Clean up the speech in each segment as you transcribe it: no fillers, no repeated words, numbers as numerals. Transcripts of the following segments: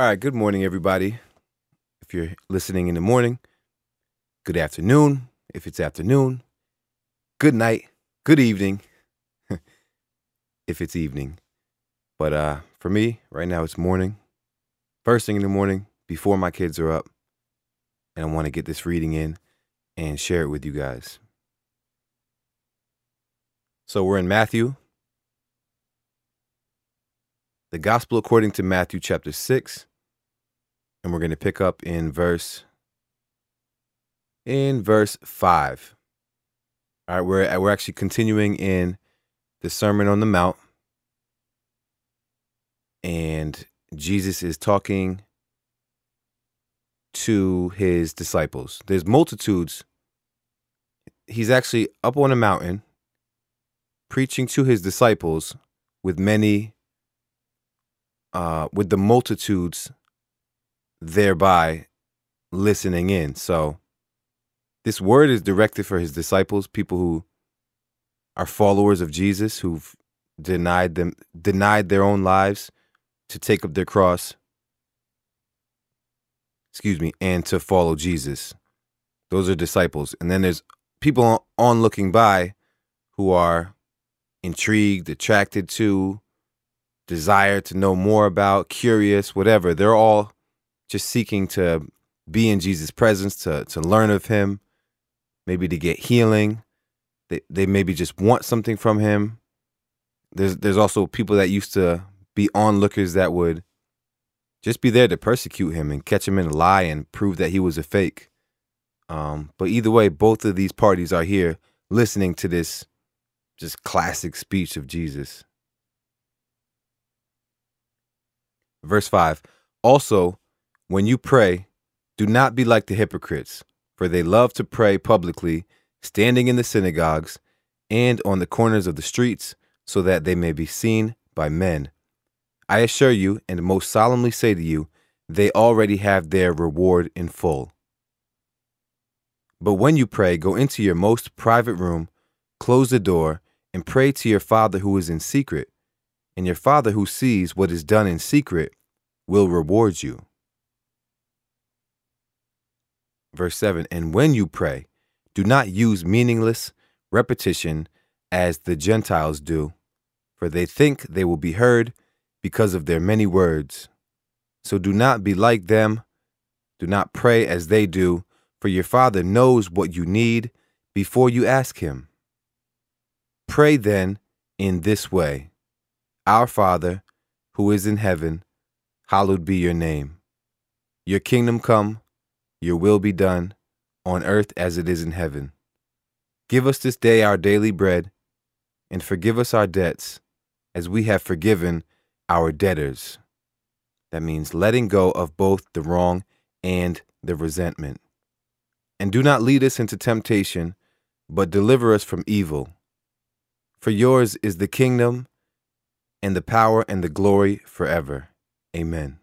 All right, good morning, everybody. If you're listening in the morning, good afternoon, if it's afternoon, good night, good evening, if it's evening. But for me, right now it's morning, first thing in the morning, before my kids are up, and I want to get this reading in and share it with you guys. So we're in Matthew. The Gospel according to Matthew chapter 6, and we're going to pick up in verse 5. All right, we're actually continuing in the Sermon on the Mount, and Jesus is talking to his disciples. There's multitudes. He's actually up on a mountain preaching to his disciples with many with the multitudes thereby listening in. So this word is directed for his disciples, people who are followers of Jesus, who've denied their own lives to take up their cross, and to follow Jesus. Those are disciples. And then there's people on looking by who are intrigued, attracted to, desire to know more about, curious, whatever. They're all just seeking to be in Jesus' presence, to learn of him, maybe to get healing. They maybe just want something from him. There's also people that used to be onlookers that would just be there to persecute him and catch him in a lie and prove that he was a fake. But either way, both of these parties are here listening to this just classic speech of Jesus. Verse 5, also, when you pray, do not be like the hypocrites, for they love to pray publicly, standing in the synagogues and on the corners of the streets, so that they may be seen by men. I assure you, and most solemnly say to you, they already have their reward in full. But when you pray, go into your most private room, close the door, and pray to your Father who is in secret. And your Father who sees what is done in secret will reward you. Verse 7, and when you pray, do not use meaningless repetition as the Gentiles do, for they think they will be heard because of their many words. So do not be like them. Do not pray as they do, for your Father knows what you need before you ask him. Pray then in this way. Our Father, who is in heaven, hallowed be your name. Your kingdom come, your will be done, on earth as it is in heaven. Give us this day our daily bread, and forgive us our debts, as we have forgiven our debtors. That means letting go of both the wrong and the resentment. And do not lead us into temptation, but deliver us from evil. For yours is the kingdom, and the power and the glory forever. Amen.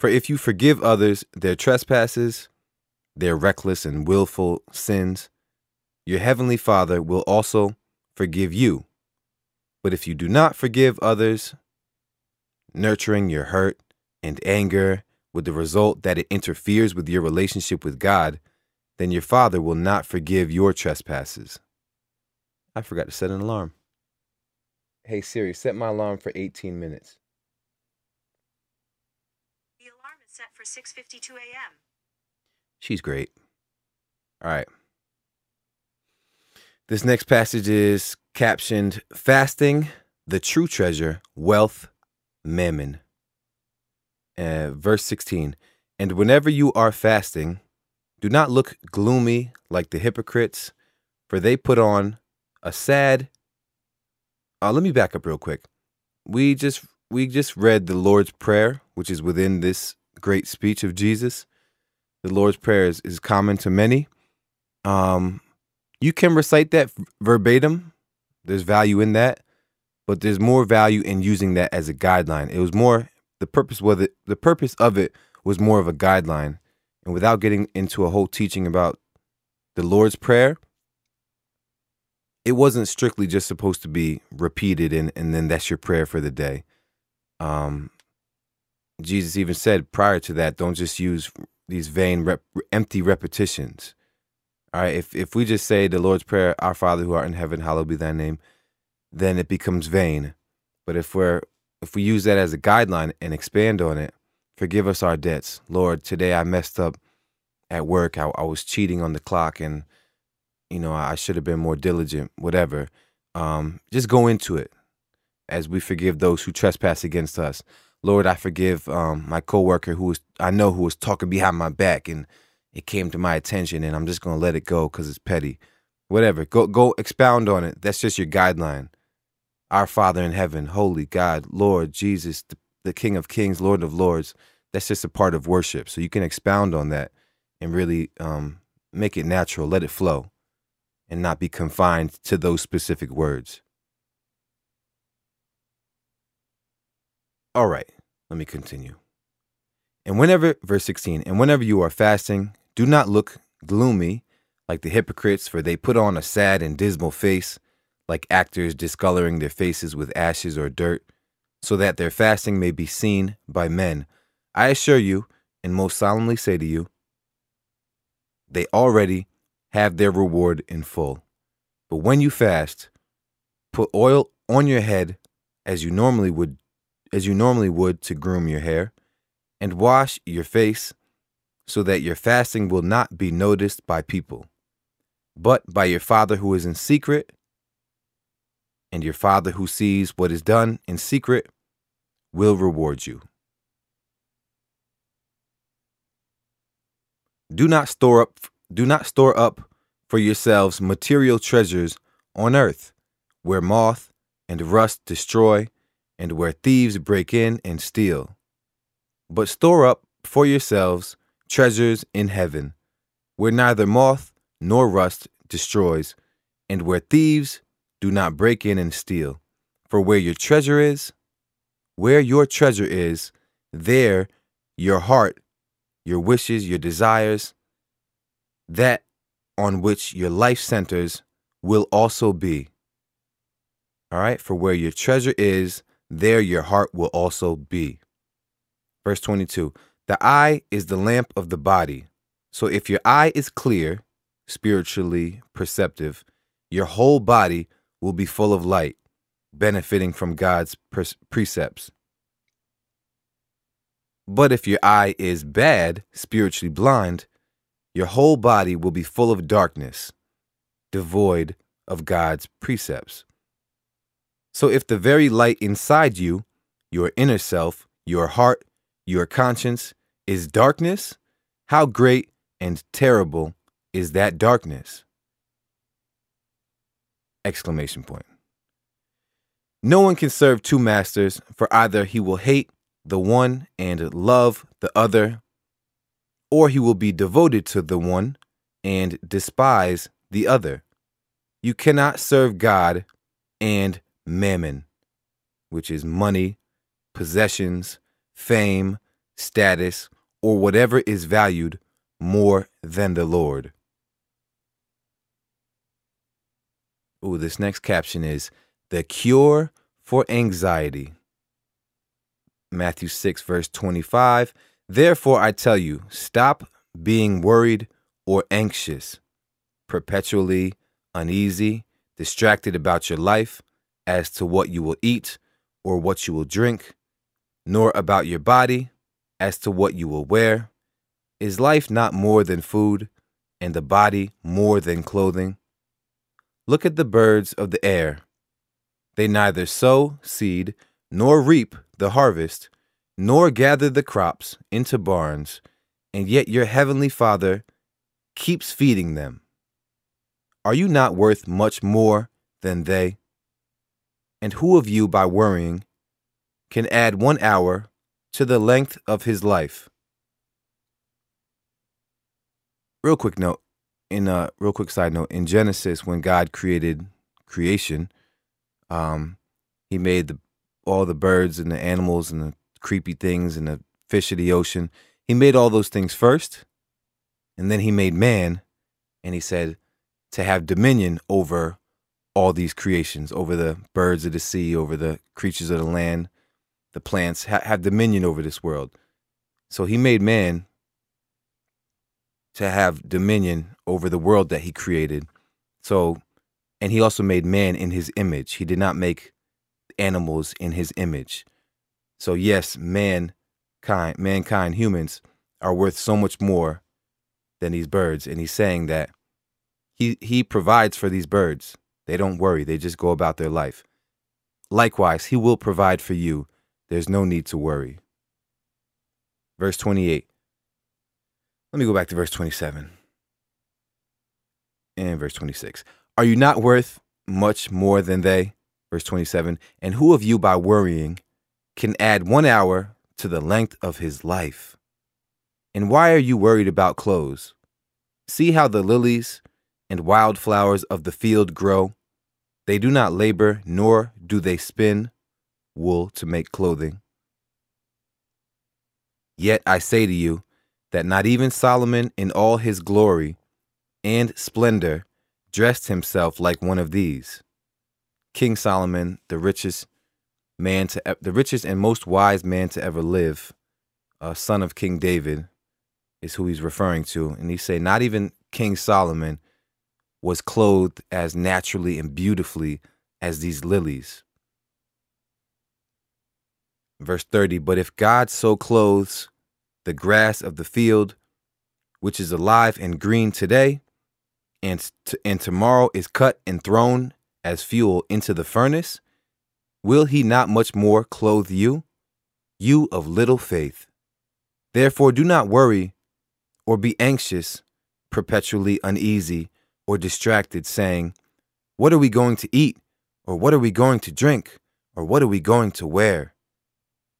For if you forgive others their trespasses, their reckless and willful sins, your heavenly Father will also forgive you. But if you do not forgive others, nurturing your hurt and anger with the result that it interferes with your relationship with God, then your Father will not forgive your trespasses. I forgot to set an alarm. Hey Siri, set my alarm for 18 minutes. The alarm is set for 6:52 a.m. She's great. All right. This next passage is captioned Fasting, the True Treasure, Wealth, Mammon. Verse 16. And whenever you are fasting, do not look gloomy like the hypocrites, for they put on let me back up real quick. We just read the Lord's Prayer, which is within this great speech of Jesus. The Lord's Prayer is common to many. You can recite that verbatim. There's value in that, but there's more value in using that as a guideline. It was more the purpose of it was more of a guideline, and without getting into a whole teaching about the Lord's Prayer, it wasn't strictly just supposed to be repeated and then that's your prayer for the day. Jesus even said prior to that, don't just use these vain, empty repetitions. All right, if we just say the Lord's Prayer, our Father who art in heaven, hallowed be thy name, then it becomes vain. But if we use that as a guideline and expand on it, forgive us our debts. Lord, today I messed up at work. I was cheating on the clock, and you know, I should have been more diligent, whatever. Just go into it as we forgive those who trespass against us. Lord, I forgive my coworker who I know was talking behind my back, and it came to my attention, and I'm just going to let it go because it's petty. Whatever. Go expound on it. That's just your guideline. Our Father in heaven, holy God, Lord Jesus, the King of Kings, Lord of Lords. That's just a part of worship. So you can expound on that and really make it natural, let it flow, and not be confined to those specific words. All right, let me continue. Verse 16, and whenever you are fasting, do not look gloomy like the hypocrites, for they put on a sad and dismal face, like actors discoloring their faces with ashes or dirt, so that their fasting may be seen by men. I assure you, and most solemnly say to you, they already have their reward in full. But when you fast, put oil on your head as you normally would to groom your hair, and wash your face, so that your fasting will not be noticed by people, but by your Father who is in secret, and your Father who sees what is done in secret will reward you. Do not store up for yourselves material treasures on earth, where moth and rust destroy, and where thieves break in and steal. But store up for yourselves treasures in heaven, where neither moth nor rust destroys, and where thieves do not break in and steal. For where your treasure is, there your heart, your wishes, your desires, that on which your life centers will also be. All right? For where your treasure is, there your heart will also be. Verse 22, the eye is the lamp of the body. So if your eye is clear, spiritually perceptive, your whole body will be full of light, benefiting from God's precepts. But if your eye is bad, spiritually blind, your whole body will be full of darkness, devoid of God's precepts. So if the very light inside you, your inner self, your heart, your conscience, is darkness, how great and terrible is that darkness! Exclamation point. No one can serve two masters, for either he will hate the one and love the other, or he will be devoted to the one and despise the other. You cannot serve God and Mammon, which is money, possessions, fame, status, or whatever is valued more than the Lord. Ooh, this next caption is the cure for anxiety. Matthew 6, verse 25. Therefore I tell you, stop being worried or anxious, perpetually uneasy, distracted about your life, as to what you will eat or what you will drink, nor about your body, as to what you will wear. Is life not more than food, and the body more than clothing? Look at the birds of the air. They neither sow seed, nor reap the harvest, nor gather the crops into barns, and yet your heavenly Father keeps feeding them. Are you not worth much more than they? And who of you, by worrying, can add 1 hour to the length of his life? Real quick note, in Genesis, when God created creation, he made all the birds and the animals and the creepy things and the fish of the ocean. He made all those things first, and then he made man, and he said to have dominion over all these creations, over the birds of the sea, over the creatures of the land, the plants, have dominion over this world. So he made man to have dominion over the world that he created. So, and he also made man in his image. He did not make animals in his image. So yes, mankind, humans, are worth so much more than these birds. And he's saying that he provides for these birds. They don't worry. They just go about their life. Likewise, he will provide for you. There's no need to worry. Verse 28. Let me go back to verse 27 and verse 26. Are you not worth much more than they? Verse 27. And who of you by worrying can add 1 hour to the length of his life? And why are you worried about clothes? See how the lilies and wildflowers of the field grow. They do not labor, nor do they spin wool to make clothing. Yet I say to you that not even Solomon in all his glory and splendor dressed himself like one of these. King Solomon, the richest and most wise man to ever live, a son of King David, is who he's referring to. And he say not even King Solomon was clothed as naturally and beautifully as these lilies. Verse 30, but if God so clothes the grass of the field, which is alive and green today, and tomorrow is cut and thrown as fuel into the furnace, will he not much more clothe you, you of little faith? Therefore do not worry or be anxious, perpetually uneasy, or distracted, saying, what are we going to eat? Or what are we going to drink? Or what are we going to wear?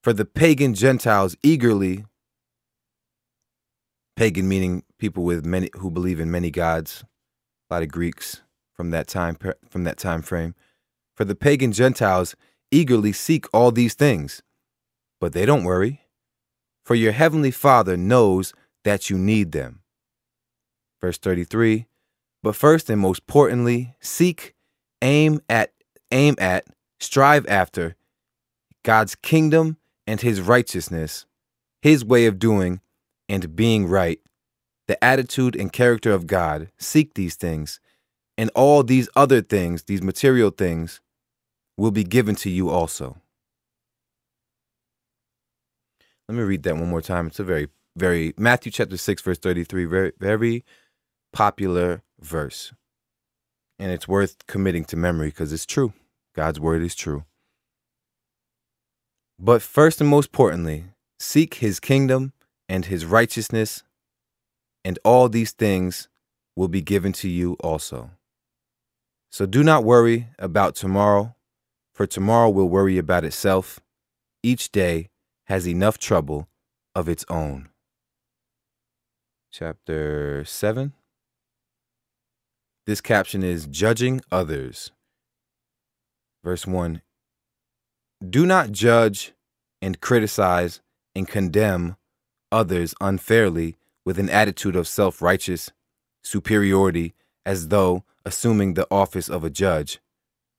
For the pagan Gentiles eagerly, pagan meaning people with many who believe in many gods, a lot of Greeks from that time frame. For the pagan Gentiles eagerly seek all these things, but they don't worry, for your heavenly Father knows that you need them. Verse 33. But first and most importantly, seek, aim at, strive after God's kingdom and his righteousness, his way of doing and being right, the attitude and character of God. Seek these things, and all these other things, these material things, will be given to you also. Let me read that one more time. It's a very, very, Matthew chapter 6, verse 33, very, very popular verse, and it's worth committing to memory because it's true. God's word is true. But first and most importantly, seek his kingdom and his righteousness, and all these things will be given to you also. So do not worry about tomorrow, for tomorrow will worry about itself. Each day has enough trouble of its own. Chapter 7. This caption is Judging Others. Verse 1. Do not judge and criticize and condemn others unfairly with an attitude of self-righteous superiority, as though assuming the office of a judge,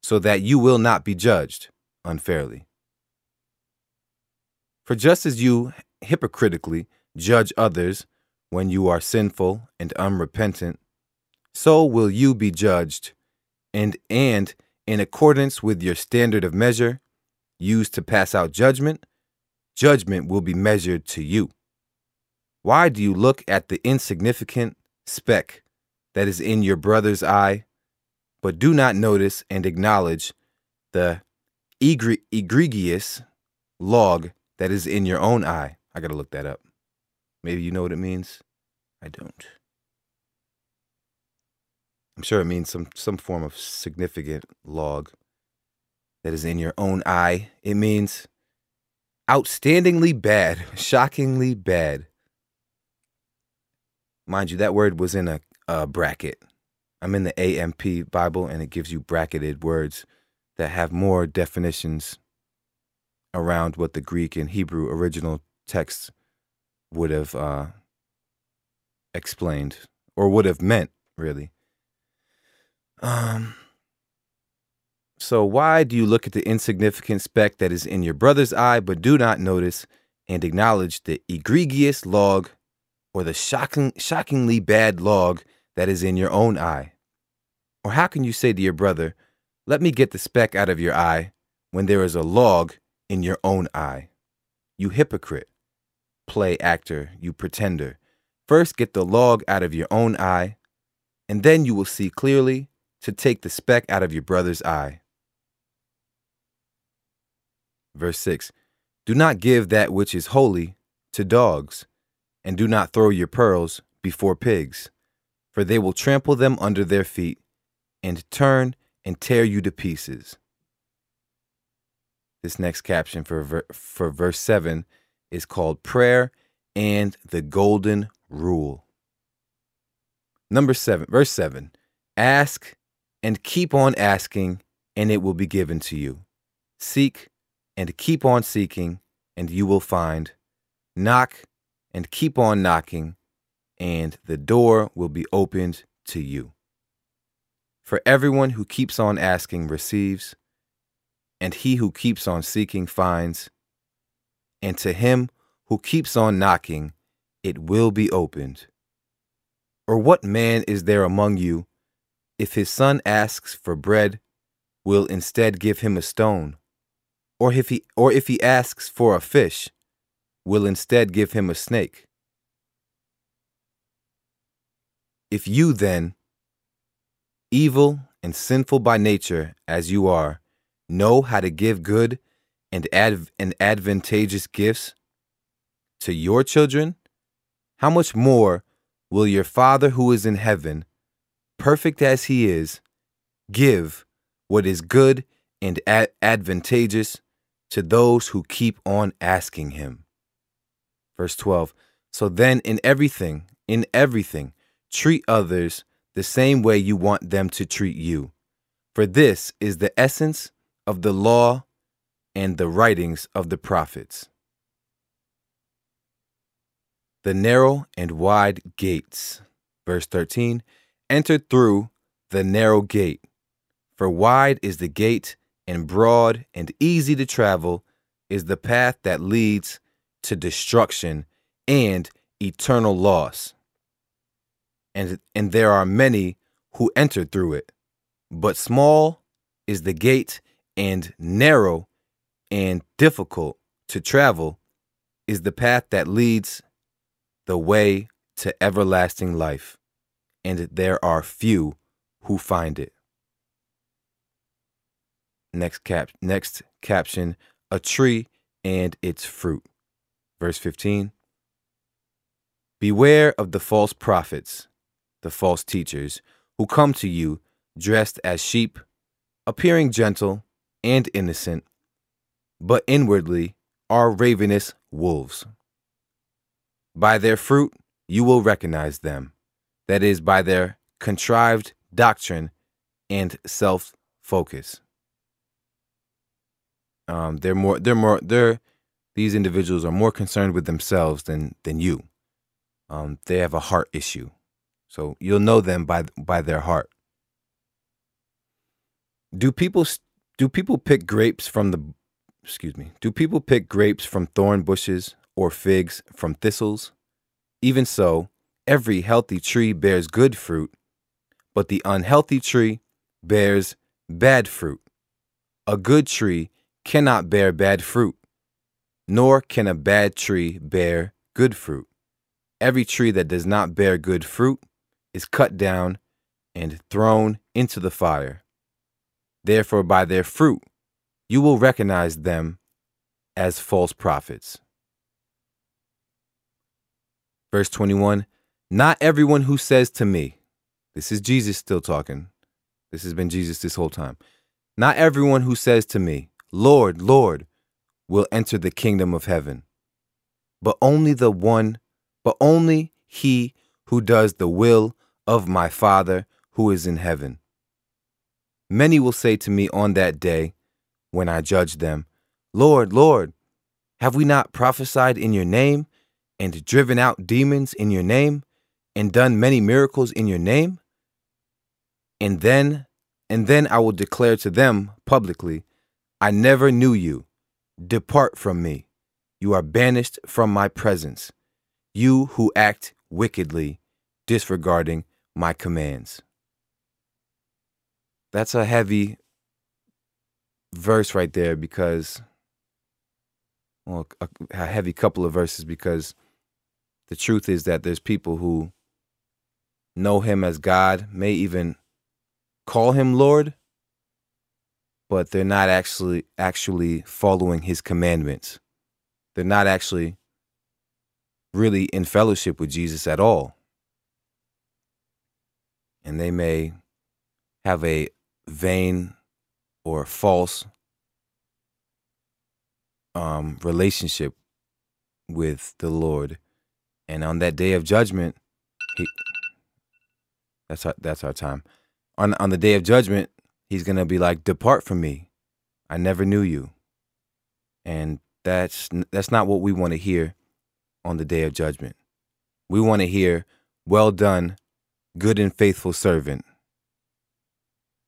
so that you will not be judged unfairly. For just as you hypocritically judge others when you are sinful and unrepentant, so will you be judged, and in accordance with your standard of measure used to pass out judgment, judgment will be measured to you. Why do you look at the insignificant speck that is in your brother's eye, but do not notice and acknowledge the egregious log that is in your own eye? I gotta look that up. Maybe you know what it means. I don't. I'm sure it means some form of significant log that is in your own eye. It means outstandingly bad, shockingly bad. Mind you, that word was in a bracket. I'm in the AMP Bible, and it gives you bracketed words that have more definitions around what the Greek and Hebrew original texts would have explained or would have meant, really. So why do you look at the insignificant speck that is in your brother's eye, but do not notice and acknowledge the egregious log or the shockingly bad log that is in your own eye? Or how can you say to your brother, let me get the speck out of your eye, when there is a log in your own eye? You hypocrite, play actor, you pretender. First get the log out of your own eye, and then you will see clearly to take the speck out of your brother's eye. Verse 6, do not give that which is holy to dogs, and do not throw your pearls before pigs, for they will trample them under their feet, and turn and tear you to pieces. This next caption for verse 7 is called Prayer and the Golden Rule. Number 7, verse 7, ask and keep on asking, and it will be given to you. Seek and keep on seeking, and you will find. Knock and keep on knocking, and the door will be opened to you. For everyone who keeps on asking receives, and he who keeps on seeking finds, and to him who keeps on knocking, it will be opened. Or what man is there among you, if his son asks for bread, will instead give him a stone? Or if he asks for a fish, will instead give him a snake? If you then, evil and sinful by nature as you are, know how to give good and advantageous gifts to your children, how much more will your Father who is in heaven, perfect as he is, give what is good and advantageous to those who keep on asking him. Verse 12, so then in everything, treat others the same way you want them to treat you. For this is the essence of the law and the writings of the prophets. The narrow and wide gates. Verse 13, enter through the narrow gate, for wide is the gate, and broad and easy to travel is the path that leads to destruction and eternal loss. And there are many who enter through it. But small is the gate, and narrow and difficult to travel is the path that leads the way to everlasting life. And there are few who find it. Next caption, a tree and its fruit. Verse 15. Beware of the false prophets, the false teachers, who come to you dressed as sheep, appearing gentle and innocent, but inwardly are ravenous wolves. By their fruit you will recognize them, that is, by their contrived doctrine and self-focus. These individuals are more concerned with themselves than you. They have a heart issue. So you'll know them by their heart. Do people pick grapes from thorn bushes or figs from thistles? Even so, every healthy tree bears good fruit, but the unhealthy tree bears bad fruit. A good tree cannot bear bad fruit, nor can a bad tree bear good fruit. Every tree that does not bear good fruit is cut down and thrown into the fire. Therefore, by their fruit, you will recognize them as false prophets. Verse 21, not everyone who says to me, this is Jesus still talking. This has been Jesus this whole time. Not everyone who says to me, Lord, Lord, will enter the kingdom of heaven, but only he who does the will of my Father who is in heaven. Many will say to me on that day, when I judge them, Lord, Lord, have we not prophesied in your name, and driven out demons in your name, and done many miracles in your name? And then and then I will declare to them publicly, I never knew you. Depart from me. You are banished from my presence, you who act wickedly, disregarding my commands. That's a heavy verse right there because, well, a heavy couple of verses because the truth is that there's people who know him as God, may even call him Lord, but they're not actually following his commandments. They're not actually really in fellowship with Jesus at all. And they may have a vain or false relationship with the Lord. And on that day of judgment, that's our time. On the day of judgment, he's going to be like, depart from me. I never knew you. And that's not what we want to hear on the day of judgment. We want to hear, well done, good and faithful servant.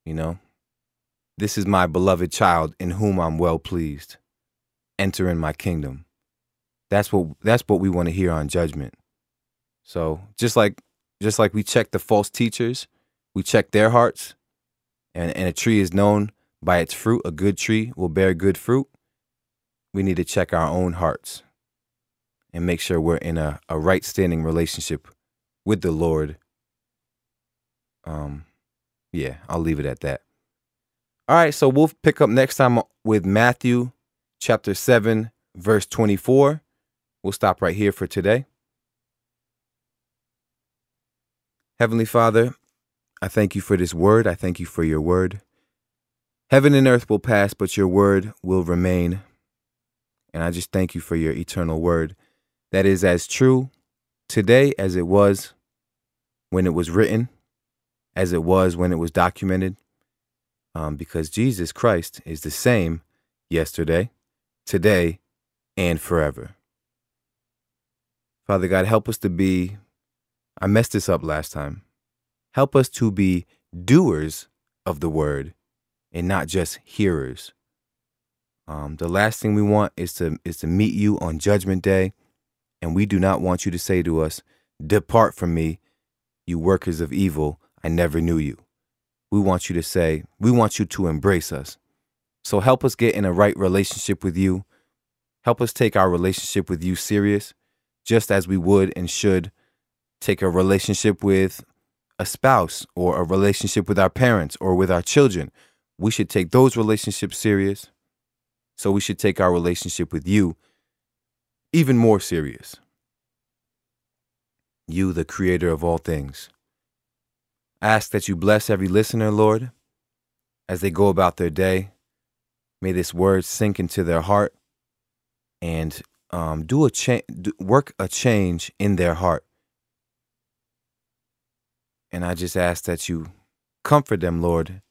You know, this is my beloved child in whom I'm well pleased. Enter in my kingdom. That's what we want to hear on judgment. So just like we check the false teachers, we check their hearts. And a tree is known by its fruit. A good tree will bear good fruit. We need to check our own hearts and make sure we're in a right standing relationship with the Lord. Yeah, I'll leave it at that. All right, so we'll pick up next time with Matthew chapter 7, verse 24. We'll stop right here for today. Heavenly Father, I thank you for this word. I thank you for your word. Heaven and earth will pass, but your word will remain. And I just thank you for your eternal word that is as true today as it was when it was written, as it was when it was documented, because Jesus Christ is the same yesterday, today, and forever. Father God, help us to be, I messed this up last time. Help us to be doers of the word and not just hearers. The last thing we want is to meet you on Judgment Day, and we do not want you to say to us, depart from me, you workers of evil, I never knew you. We want you to say, we want you to embrace us. So help us get in a right relationship with you. Help us take our relationship with you serious, just as we would and should take a relationship with a spouse or a relationship with our parents or with our children. We should take those relationships serious. So we should take our relationship with you even more serious. You, the creator of all things. I ask that you bless every listener, Lord, as they go about their day. May this word sink into their heart and work a change in their heart. And I just ask that you comfort them, Lord,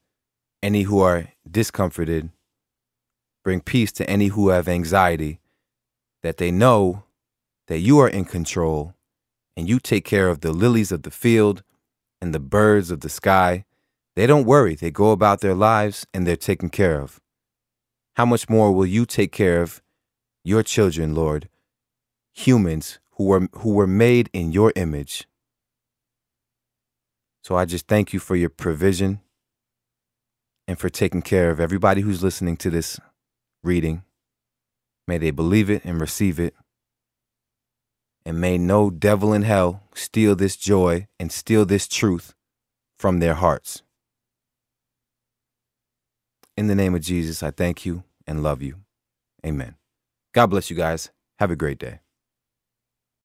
any who are discomforted. Bring peace to any who have anxiety, that they know that you are in control and you take care of the lilies of the field and the birds of the sky. They don't worry. They go about their lives and they're taken care of. How much more will you take care of your children, Lord, humans who were made in your image? So I just thank you for your provision and for taking care of everybody who's listening to this reading. May they believe it and receive it. And may no devil in hell steal this joy and steal this truth from their hearts. In the name of Jesus, I thank you and love you. Amen. God bless you guys. Have a great day.